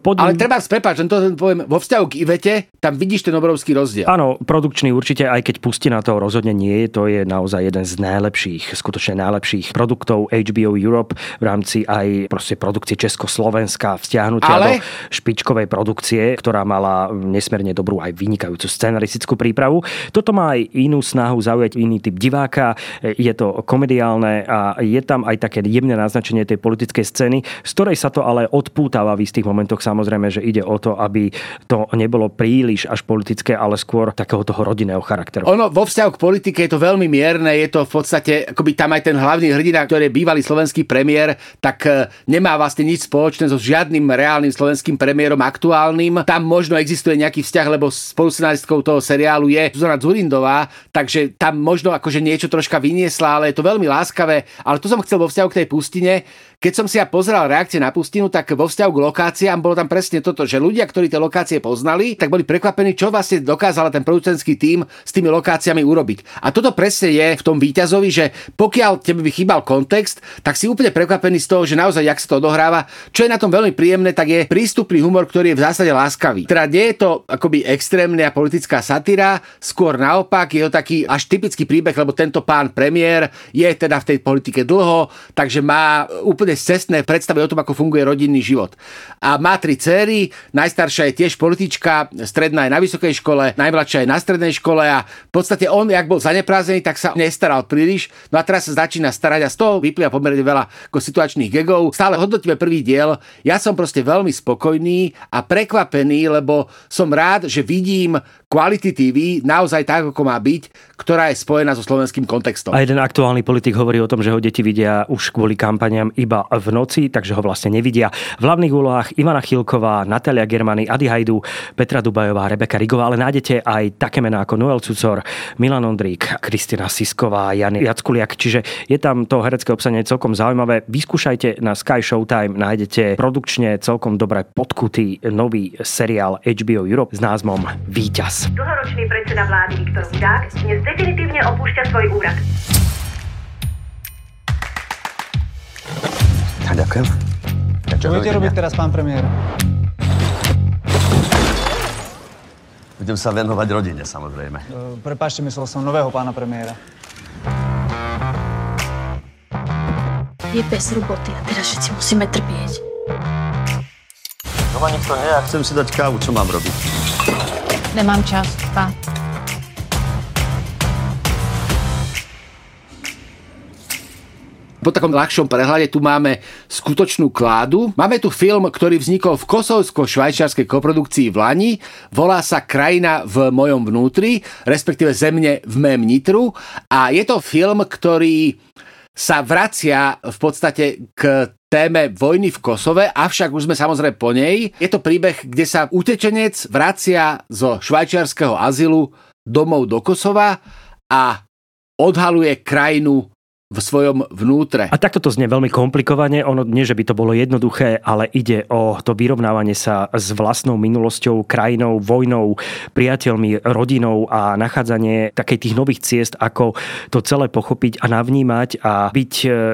Pod... Ale treba prepáč, len to poviem, vo vzťahu k Ivete, tam vidíš ten obrovský rozdiel. Áno, produkčný určite, aj keď pustí na to rozhodne nie je, to je naozaj jeden z najlepších, skutočne najlepších produktov há bé ó Europe v rámci aj proste produkcie Československa, vtiahnutia ale... do špičkovej produkcie, ktorá mala nesmierne dobrú aj vynikajúcu scenaristickú prípravu. Toto má aj inú snahu zaujať iný typ diváka, je to komediálne a je tam aj také jemné naznačenie tej politickej scény, z ktorej sa to ale odpútava v istých momentoch, samozrejme, že ide o to, aby to nebolo príliš až politické, ale skôr takého toho rodinného charakteru. Ono vo vzťahu k politike je to veľmi mierne, je to v podstate, akoby tam aj ten hlavný hrdina, ktorý je bývalý slovenský premiér, tak nemá vlastne nič spoločné so žiadnym reálnym slovenským premiérom aktuálnym. Tam možno existuje nejaký vzťah, lebo spoluscenáristkou toho seriálu je Zuzana Dzurindová, takže tam možno akože niečo troška vyniesla, ale je to veľmi láskavé. Ale to som chcel vo vzťahu k tej Pustine. Keď som si ja pozeral reakcie na Pustinu, tak vo vzťahu k lokáciám bolo tam presne toto, že ľudia, ktorí tie lokácie poznali, tak boli prekvapení, čo vlastne dokázala ten producentský tím s tými lokáciami urobiť. A toto presne je v tom Víťazovi, že pokiaľ tebe by chýbal kontext, tak si úplne prekvapený z toho, že naozaj jak sa to odohráva. Čo je na tom veľmi príjemné, tak je prístupný humor, ktorý je v zásade láskavý. Teda nie je to akoby extrémna politická satíra, skôr naopak je to taký až typický príbeh, lebo tento pán premiér je teda v tej politike dlho, takže má úplne cestné predstavy o tom, ako funguje rodinný život. A má tri céry, najstaršia je tiež politička, stredná je na vysokej škole, najmladšia je na strednej škole a v podstate on, jak bol zaneprázdnený, tak sa nestaral príliš. No a teraz sa začína starať a z toho vyplýva pomerne veľa ako situačných gegov. Stále hodnotíme prvý diel. Ja som proste veľmi spokojný a prekvapený, lebo som rád, že vidím Quality tí ví naozaj tak, ako má byť, ktorá je spojená so slovenským kontextom. A jeden aktuálny politik hovorí o tom, že ho deti vidia už kvôli kampaniám iba v noci, takže ho vlastne nevidia. V hlavných úlohách Ivana Chilková, Natália Germany, Adi Hajdu, Petra Dubajová, Rebeka Rigová, ale nájdete aj také mená ako Noel Cucor, Milan Ondrík, Kristina Sisková, Jan Jackuliak, čiže je tam to herecké obsadenie celkom zaujímavé. Vyskúšajte na Sky Showtime, nájdete produkčne celkom dobre podkutý nový seriál há bé ó Europe s názvom Víťaz. Dlhoročný predseda vlády Viktor Hudák dnes definitívne opúšťa svoj úrad. Ďakujem. Čo budete robiť teraz, pán premiér? Budem sa venovať rodine, samozrejme. E, prepáčte, myslel som nového pána premiéra. Je bez roboty a teraz všetci musíme trpieť. Doma nikto nie, ja chcem si dať kávu, čo mám robiť? Nemám čas, pán. po takom ľahšom prehľade tu máme skutočnú kládu. Máme tu film, ktorý vznikol v kosovsko-švajčiarskej koprodukcii v lani. Volá sa Krajina v mojom vnútri, respektíve Zemne v mém nitru. A je to film, ktorý sa vracia v podstate k téme vojny v Kosove, avšak už sme samozrejme po nej. Je to príbeh, kde sa utečenec vracia zo švajčiarskeho azylu domov do Kosova a odhaluje krajinu v svojom vnútre. A takto to znie veľmi komplikovane. Ono nie, že by to bolo jednoduché, ale ide o to vyrovnávanie sa s vlastnou minulosťou, krajinou, vojnou, priateľmi, rodinou a nachádzanie takej tých nových ciest, ako to celé pochopiť a navnímať a byť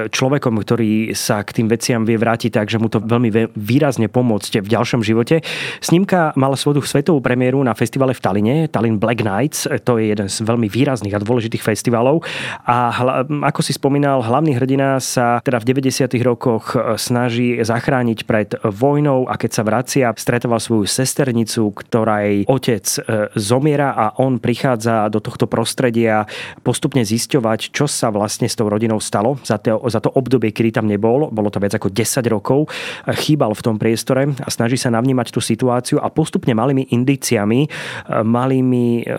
človekom, ktorý sa k tým veciam vie vrátiť, takže mu to veľmi výrazne pomôcť v ďalšom živote. Snímka mala svoju svetovú premiéru na festivale v Talline, Tallinn Black Nights. To je jeden z veľmi výrazných a dôležitých festivalov. A hla, ako si spomínal, hlavný hrdina sa teda v deväťdesiatych rokoch snaží zachrániť pred vojnou a keď sa vracia, stretáva svoju sesternicu, ktorej otec zomiera a on prichádza do tohto prostredia postupne zisťovať, čo sa vlastne s tou rodinou stalo za to, za to obdobie, kedy tam nebol. Bolo to viac ako desať rokov. Chýbal v tom priestore a snaží sa navnímať tú situáciu a postupne malými indíciami, malými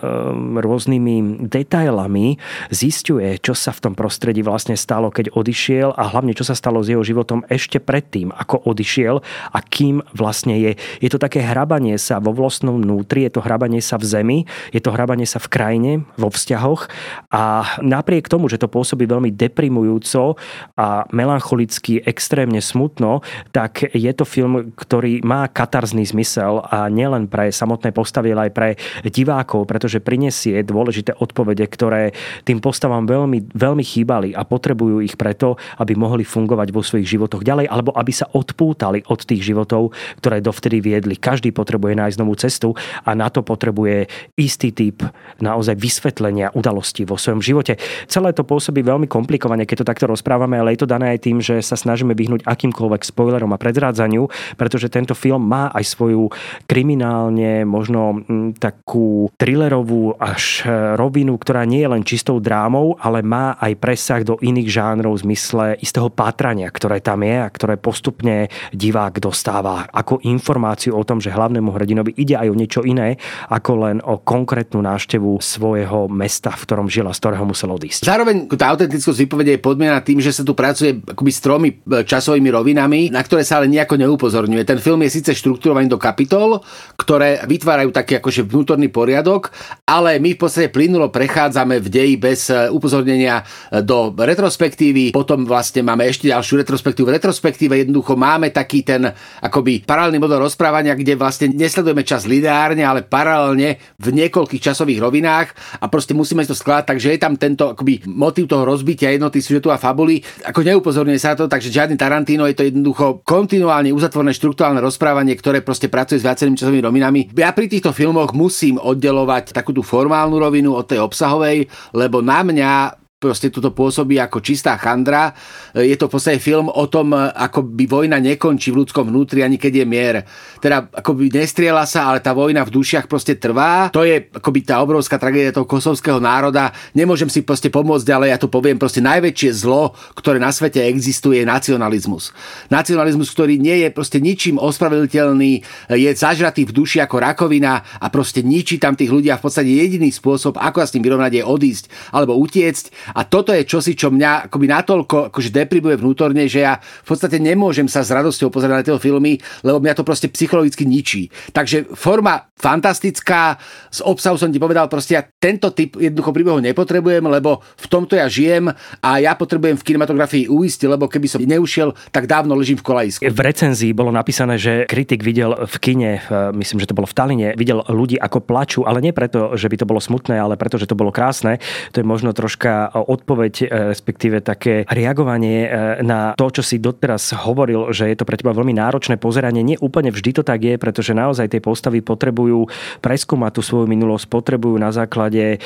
rôznymi detailami zisťuje, čo sa v tom prostredí vlastne vlastne stalo, keď odišiel a hlavne, čo sa stalo s jeho životom ešte predtým, ako odišiel a kým vlastne je. Je to také hrabanie sa vo vlastnom vnútri, je to hrabanie sa v zemi, je to hrabanie sa v krajine, vo vzťahoch a napriek tomu, že to pôsobí veľmi deprimujúco a melancholicky, extrémne smutno, tak je to film, ktorý má katarzný zmysel a nielen pre samotné postavy, ale aj pre divákov, pretože prinesie dôležité odpovede, ktoré tým postavám veľmi, veľmi chýbali a potrebujú ich preto, aby mohli fungovať vo svojich životoch ďalej, alebo aby sa odpútali od tých životov, ktoré dovtedy viedli. Každý potrebuje nájsť novú cestu a na to potrebuje istý typ naozaj vysvetlenia udalostí vo svojom živote. Celé to pôsobí veľmi komplikovane, keď to takto rozprávame, ale je to dané aj tým, že sa snažíme vyhnúť akýmkoľvek spoilerom a predrádzaniu, pretože tento film má aj svoju kriminálne, možno takú thrillerovú až rovinu, ktorá nie je len čistou drámou, ale má aj presah do iných žánrov v zmysle istého pátrania, ktoré tam je a ktoré postupne divák dostáva ako informáciu o tom, že hlavnému hrdinovi ide aj o niečo iné, ako len o konkrétnu návštevu svojho mesta, v ktorom žil a z ktorého musel odísť. Zároveň tá autentickosť výpovede je podmienená tým, že sa tu pracuje akoby s tromi časovými rovinami, na ktoré sa ale nejako neupozorňuje. Ten film je síce štrukturovaný do kapitol, ktoré vytvárajú taký akože vnútorný poriadok, ale my v podstate plynulo prechádzame v deji bez upozornenia do retrospektívy, potom vlastne máme ešte ďalšiu retrospektívu. V retrospektíve jednoducho máme taký ten akoby paralelný model rozprávania, kde vlastne nesledujeme čas lineárne, ale paralelne v niekoľkých časových rovinách a proste musíme to skladať, takže je tam tento akoby motív toho rozbitia jednoty sujetu a fabuly. Ako neupozorňuje sa to, takže žiadny Tarantino, je to jednoducho kontinuálne uzatvorené štruktúrálne rozprávanie, ktoré proste pracuje s viacerými časovými rovinami. Ja pri týchto filmoch musím oddelovať takú tú formálnu rovinu od tej obsahovej, lebo na mňa proste toto pôsobí ako čistá chandra. Je to v podstate film o tom, ako by vojna nekončí v ľudskom vnútri, ani keď je mier. Teda akoby nestriela sa, ale tá vojna v dušiach proste trvá. To je akoby tá obrovská tragédia toho kosovského národa. Nemôžem si proste pomôcť, ale ja to poviem, proste najväčšie zlo, ktoré na svete existuje, je nacionalizmus. Nacionalizmus, ktorý nie je proste ničím ospravedliteľný, je zažratý v duši ako rakovina a proste ničí tam tých ľudí a v podstate jediný spôsob, ako sa s tým vyrovnať, je odísť alebo utiecť. A toto je čosi, čo mňa akoby natoľko akože deprimuje vnútorne, že ja v podstate nemôžem sa s radosťou pozerať na tieto filmy, lebo mňa to proste psychologicky ničí. Takže forma fantastická, z obsahu som ti povedal, proste ja tento typ jednoducho príbehu nepotrebujem, lebo v tomto ja žijem a ja potrebujem v kinematografii uísť, lebo keby som neušiel, tak dávno ležím v kolajisku. V recenzii bolo napísané, že kritik videl v kine, myslím, že to bolo v Talline, videl ľudí ako plačú, ale nie preto, že by to bolo smutné, ale preto, že to bolo krásne. To je možno troška odpoveď, respektíve také reagovanie na to, čo si doteraz hovoril, že je to pre teba veľmi náročné pozeranie. Nie úplne vždy to tak je, pretože naozaj tie postavy potrebujú preskúmať tú svoju minulosť, potrebujú na základe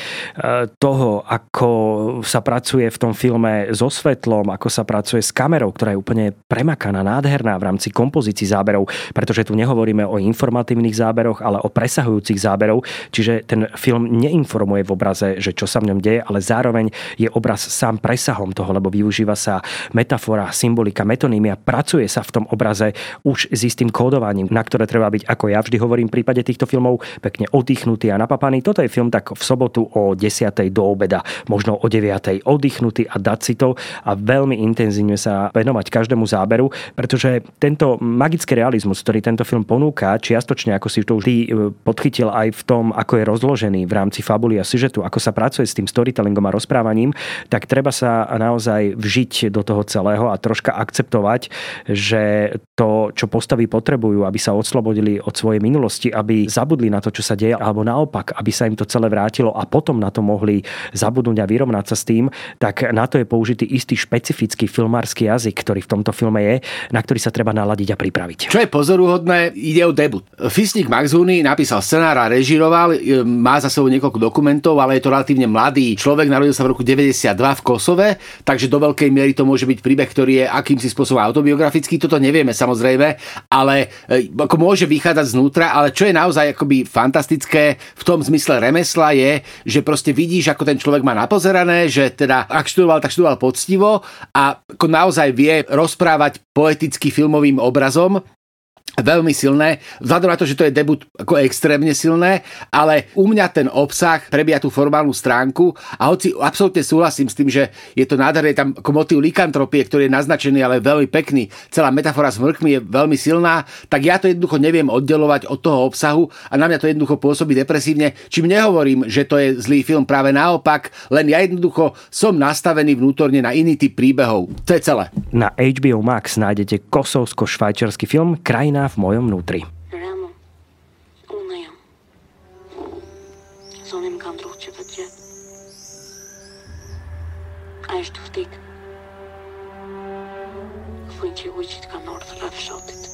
toho, ako sa pracuje v tom filme so svetlom, ako sa pracuje s kamerou, ktorá je úplne premakaná, nádherná v rámci kompozícií záberov, pretože tu nehovoríme o informatívnych záberoch, ale o presahujúcich záberov, čiže ten film neinformuje v obraze, že čo sa v ňom deje, ale zároveň je obraz sám presahom toho, lebo využíva sa metafora, symbolika, metonymia, pracuje sa v tom obraze už s istým kódovaním, na ktoré treba byť, ako ja vždy hovorím v prípade týchto filmov, pekne oddychnutý a napapaný. Toto je film tak v sobotu o desiatej do obeda, možno o deviatej oddychnutý a dať si to a veľmi intenzívne sa venovať každému záberu, pretože tento magický realizmus, ktorý tento film ponúka, čiastočne ako si to už podchytil aj v tom, ako je rozložený v rámci fabuly a sižetu, ako sa pracuje s tým storytellingom a rozprávaním, tak treba sa naozaj vžiť do toho celého a troška akceptovať, že to, čo postavy potrebujú, aby sa oslobodili od svojej minulosti, aby zabudli na to, čo sa deje, alebo naopak, aby sa im to celé vrátilo a potom na to mohli zabudnúť a vyrovnať sa s tým, tak na to je použitý istý špecifický filmársky jazyk, ktorý v tomto filme je, na ktorý sa treba naladiť a pripraviť. Čo je pozoruhodné, ide o debut. Fisnik Max Huny napísal scenár a režiroval, má za sebou niekoľko dokumentov, ale je to relatívne mladý človek, narodil sa v roku deväťdesiatdva v Kosove, takže do veľkej miery to môže byť príbeh, ktorý je akýmsi spôsobom autobiografický, toto nevieme samozrejme, ale ako môže vychádzať znútra, ale čo je naozaj akoby fantastické v tom zmysle remesla je, že proste vidíš, ako ten človek má napozerané, že teda ak študoval, tak študoval poctivo a ako naozaj vie rozprávať poeticky filmovým obrazom. Veľmi silné, vzhľadom na to, že to je debut ako extrémne silné, ale u mňa ten obsah prebíja tú formálnu stránku a hoci absolútne súhlasím s tým, že je to nádherné, tam motív likantropie, ktorý je naznačený, ale veľmi pekný, celá metafora s mrkmi je veľmi silná, tak ja to jednoducho neviem oddelovať od toho obsahu a na mňa to jednoducho pôsobí depresívne, čím nehovorím, že to je zlý film, práve naopak, len ja jednoducho som nastavený vnútorne na iný typ príbehov. To je celé. Na há bé ó Max nájdete kosovsko-švajčiarsky film Krajina v mojom vnútri. Ráno, únajom, zonem kam druh četat dět. A ještě vtýk. Kvůnči učitka nordla všotit.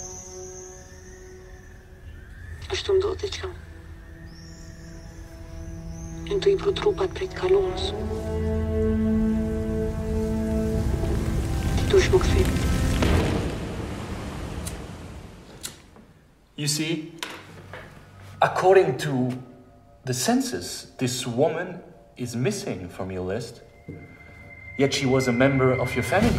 Až tom dotečkám. Jen tu jibru trupat před kalunus. Tuž mu chvíli. You see, according to the census, this woman is missing from your list, yet she was a member of your family.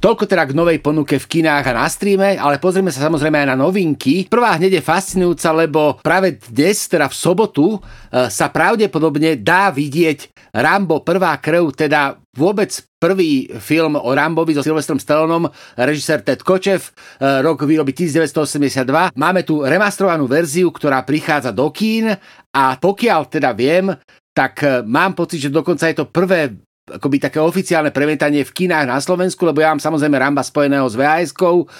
Toľko teda k novej ponuke v kinách a na streame, ale pozrieme sa samozrejme aj na novinky. Prvá hneď je fascinujúca, lebo práve dnes, teda v sobotu, sa pravdepodobne dá vidieť Rambo prvá krv, teda vôbec prvý film o Rambovi so Sylvesterom Stallonom, režisér Ted Kotcheff, rok výroby devätnásťstoosemdesiatdva. Máme tu remastrovanú verziu, ktorá prichádza do kín a pokiaľ teda viem, tak mám pocit, že dokonca je to prvé akoby také oficiálne premietanie v kinách na Slovensku, lebo ja mám samozrejme Ramba spojeného s vé há eskou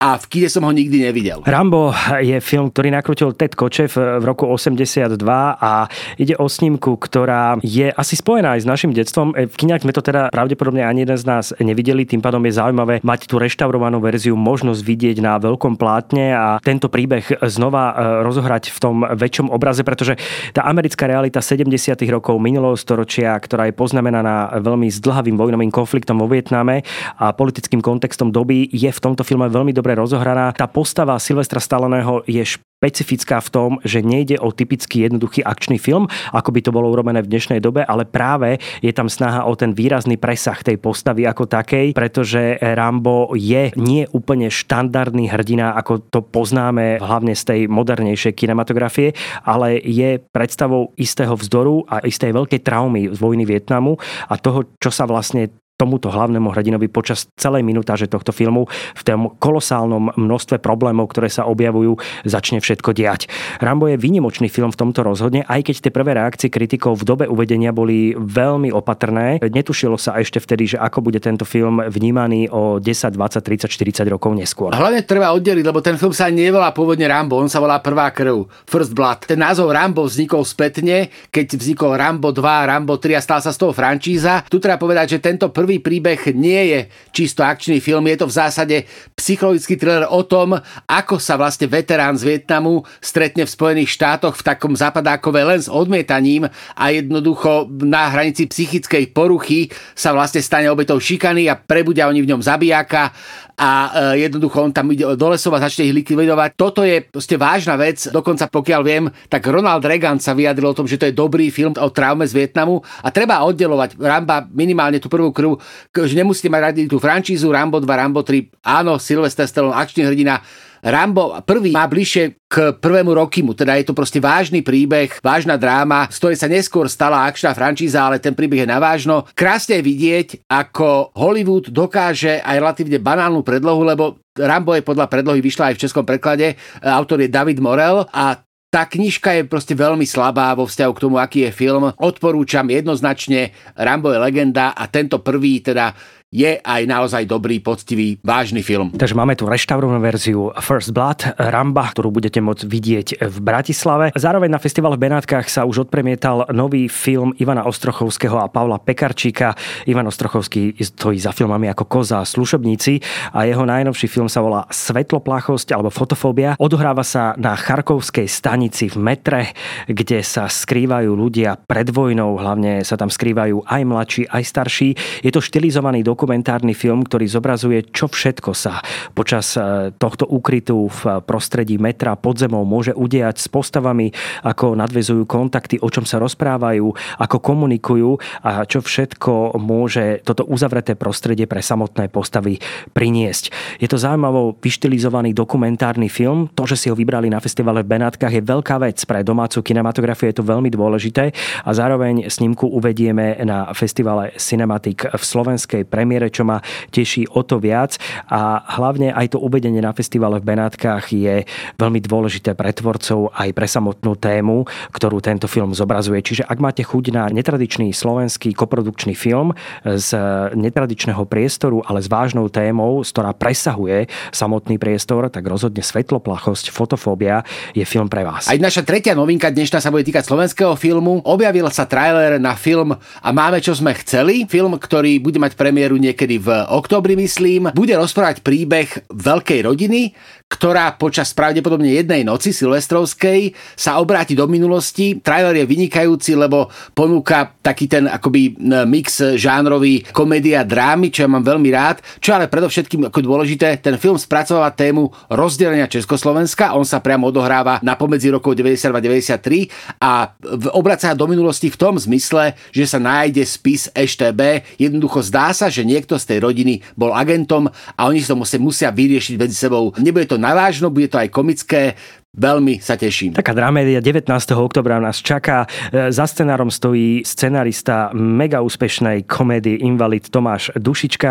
a v kine som ho nikdy nevidel. Rambo je film, ktorý nakrútil Ted Kotcheff v roku osemdesiatdva a ide o snímku, ktorá je asi spojená aj s našim detstvom. V kinách sme to teda pravdepodobne ani jeden z nás nevideli, tým pádom je zaujímavé mať tú reštaurovanú verziu, možnosť vidieť na veľkom plátne a tento príbeh znova rozohrať v tom väčšom obraze, pretože tá americká realita sedemdesiatych rokov minulého storočia, ktorá je poznamenaná veľmi zdlhavým vojnovým konfliktom vo Vietname a politickým kontextom doby, je v tomto filme veľmi dobre rozohraná. Tá postava Sylvestra Stalloneho je špecifická v tom, že nejde o typický jednoduchý akčný film, ako by to bolo urobené v dnešnej dobe, ale práve je tam snaha o ten výrazný presah tej postavy ako takej, pretože Rambo je nie úplne štandardný hrdina, ako to poznáme hlavne z tej modernejšej kinematografie, ale je predstavou istého vzdoru a istej veľkej traumy z vojny Vietnamu a toho, čo sa vlastne tomuto hlavnému hrdinovi počas celej minutáže tohto filmu v tom kolosálnom množstve problémov, ktoré sa objavujú, začne všetko diať. Rambo je výnimočný film v tomto rozhodne, aj keď tie prvé reakcie kritikov v dobe uvedenia boli veľmi opatrné. Netušilo sa ešte vtedy, že ako bude tento film vnímaný o desať, dvadsať, tridsať, štyridsať rokov neskôr. Hlavne treba oddeliť, lebo ten film sa nevolá pôvodne Rambo, on sa volá Prvá krv, First Blood. Ten názov Rambo vznikol spätne, keď vznikol Rambo dva, Rambo tri a stala sa z toho frančíza. Tu treba povedať, že tento prvý prvý príbeh nie je čisto akčný film, je to v zásade psychologický thriller o tom, ako sa vlastne veterán z Vietnamu stretne v Spojených štátoch v takom zapadákove len s odmietaním a jednoducho na hranici psychickej poruchy sa vlastne stane obetou šikany a prebudia oni v ňom zabijáka a jednoducho on tam ide do lesov a začne ich likvidovať. Toto je proste vážna vec, dokonca pokiaľ viem, tak Ronald Reagan sa vyjadril o tom, že to je dobrý film o traume z Vietnamu a treba oddelovať Ramba minimálne tú prvú krv, že nemusíte mať radi tú frančízu Rambo dva, Rambo tri, áno, Sylvester Stallone, akčný hrdina. Rambo prvý má bližšie k prvému rokimu, teda je to proste vážny príbeh, vážna dráma, z ktorej sa neskôr stala akčná frančíza, ale ten príbeh je navážno. Krásne je vidieť, ako Hollywood dokáže aj relatívne banálnu predlohu, lebo Rambo je podľa predlohy vyšla aj v českom preklade, autor je David Morel a tá knižka je proste veľmi slabá vo vzťahu k tomu, aký je film. Odporúčam jednoznačne, Rambo je legenda a tento prvý teda je aj naozaj dobrý, poctivý, vážny film. Takže máme tu reštaurovanú verziu First Blood Ramba, ktorú budete môcť vidieť v Bratislave. Zároveň na festivale v Benátkach sa už odpremietal nový film Ivana Ostrochovského a Pavla Pekarčíka. Ivan Ostrochovský stojí za filmami ako Koza a Služobníci a jeho najnovší film sa volá Svetloplachosť alebo Fotofóbia. Odohráva sa na charkovskej stanici v metre, kde sa skrývajú ľudia pred vojnou. Hlavne sa tam skrývajú aj mladší, aj starší. Je to štylizovaný dokument dokumentárny film, ktorý zobrazuje, čo všetko sa počas tohto úkrytu v prostredí metra pod zemou môže udiať s postavami, ako nadväzujú kontakty, o čom sa rozprávajú, ako komunikujú a čo všetko môže toto uzavreté prostredie pre samotné postavy priniesť. Je to zaujímavo vyštilizovaný dokumentárny film. To, že si ho vybrali na festivale v Benátkach, je veľká vec pre domácu kinematografiu, je to veľmi dôležité a zároveň snímku uvedieme na festivale Cinematik v slovenskej premiére, čo ma teší o to viac a hlavne aj to uvedenie na festivale v Benátkach je veľmi dôležité pre tvorcov aj pre samotnú tému, ktorú tento film zobrazuje. Čiže ak máte chuť na netradičný slovenský koprodukčný film z netradičného priestoru, ale s vážnou témou, ktorá presahuje samotný priestor, tak rozhodne Svetloplachosť, Fotofóbia je film pre vás. Aj naša tretia novinka dnešná sa bude týkať slovenského filmu. Objavil sa trailer na film A máme, čo sme chceli. Film, ktorý bude mať premiéru niekedy v októbri, myslím, bude rozprávať príbeh veľkej rodiny, ktorá počas pravdepodobne jednej noci silvestrovskej sa obráti do minulosti. Trailer je vynikajúci, lebo ponúka taký ten akoby mix žánrový komédia drámy, čo ja mám veľmi rád. Čo ale predovšetkým ako dôležité, ten film spracováva tému rozdelenia Československa. On sa priamo odohráva na pomedzi rokov deväťdesiatdva deväťdesiattri a obracia do minulosti v tom zmysle, že sa nájde spis eš té bé. Jednoducho zdá sa, že niekto z tej rodiny bol agentom a oni sa musia, musia vyriešiť medzi sebou. Nebude to navážno, bude to aj komické. Veľmi sa teším. Taká dramédia devätnásteho októbra nás čaká. Za scenárom stojí scenarista mega úspešnej komédie Invalid Tomáš Dušička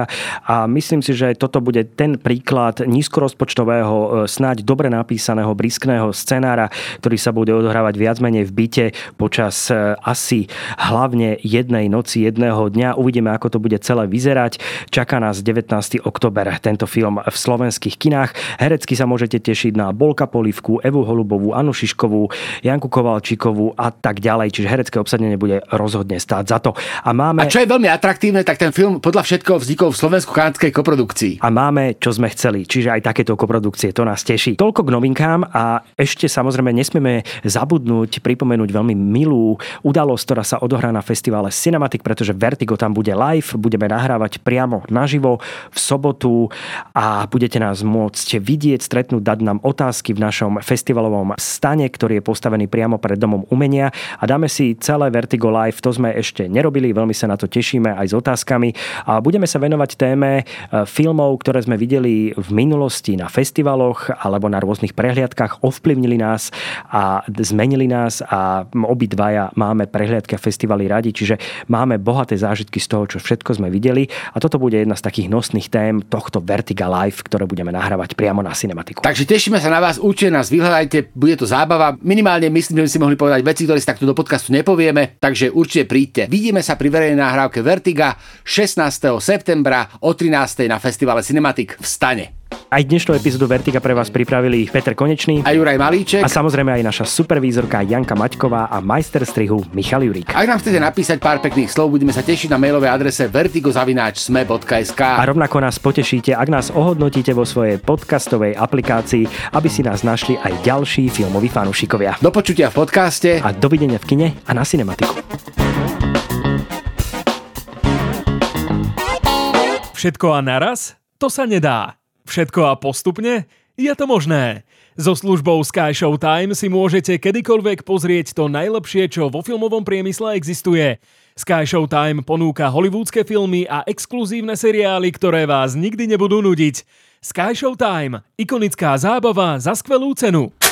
a myslím si, že toto bude ten príklad nízkorozpočtového, snáď dobre napísaného, briskného scenára, ktorý sa bude odohrávať viac menej v byte počas asi hlavne jednej noci, jedného dňa. Uvidíme, ako to bude celé vyzerať. Čaká nás devätnásteho októbra tento film v slovenských kinách. Herecky sa môžete tešiť na Bolka Polívku, Evu Holubovú, Anu Šiškovú, Janku Kovalčíkovú a tak ďalej. Čiže herecké obsadenie bude rozhodne stáť za to. A máme... A čo je veľmi atraktívne, tak ten film podľa všetkoho vznikol v slovensko-kanadskej koprodukcii. A máme, čo sme chceli. Čiže aj takéto koprodukcie, to nás teší. Toľko k novinkám a ešte samozrejme nesmieme zabudnúť pripomenúť veľmi milú udalosť, ktorá sa odohrá na festivale Cinematik, pretože Vertigo tam bude live, budeme nahrávať priamo naživo v sobotu a budete nás môcť vidieť, stretnúť, dať nám otázky v našom festivalovom stane, ktorý je postavený priamo pred Domom umenia a dáme si celé Vertigo Live, to sme ešte nerobili, veľmi sa na to tešíme aj s otázkami a budeme sa venovať téme filmov, ktoré sme videli v minulosti na festivaloch alebo na rôznych prehliadkach, ovplyvnili nás a zmenili nás a obidvaja máme prehliadky a festivaly radi, čiže máme bohaté zážitky z toho, čo všetko sme videli a toto bude jedna z takých nosných tém tohto Vertiga Live, ktoré budeme nahrávať priamo na Cinematiku. Takže tešíme sa na vás, určite nás vyhľadajte, bude to zábava. Minimálne myslím, že by si mohli povedať veci, ktoré si takto do podcastu nepovieme, takže určite príďte. Vidíme sa pri verejnej nahrávke Vertiga šestnásteho septembra o trinástej na festivale Cinematik v Stane. Aj dnešnú epizódu Vertiga pre vás pripravili Peter Konečný a Jiraj Malíček a samozrejme aj naša supervízorka Janka Maťková a majster strihu Michal Jurík. Ak nám chcete napísať pár pekných slov, budeme sa tešiť na mailovej adrese vertigo zavináč es em e bodka es ká. A rovnako nás potešíte, ak nás ohodnotíte vo svojej podcastovej aplikácii, aby si nás našli aj ďalší filmoví fanúšikovia. Do počutia v podcaste a dovidenia v kine a na Cinematiku. Všetko a naraz? To sa nedá. Všetko a postupne? Je to možné. So službou Sky Showtime si môžete kedykoľvek pozrieť to najlepšie, čo vo filmovom priemysle existuje. Sky Showtime ponúka hollywoodske filmy a exkluzívne seriály, ktoré vás nikdy nebudú nudiť. Sky Showtime. Ikonická zábava za skvelú cenu.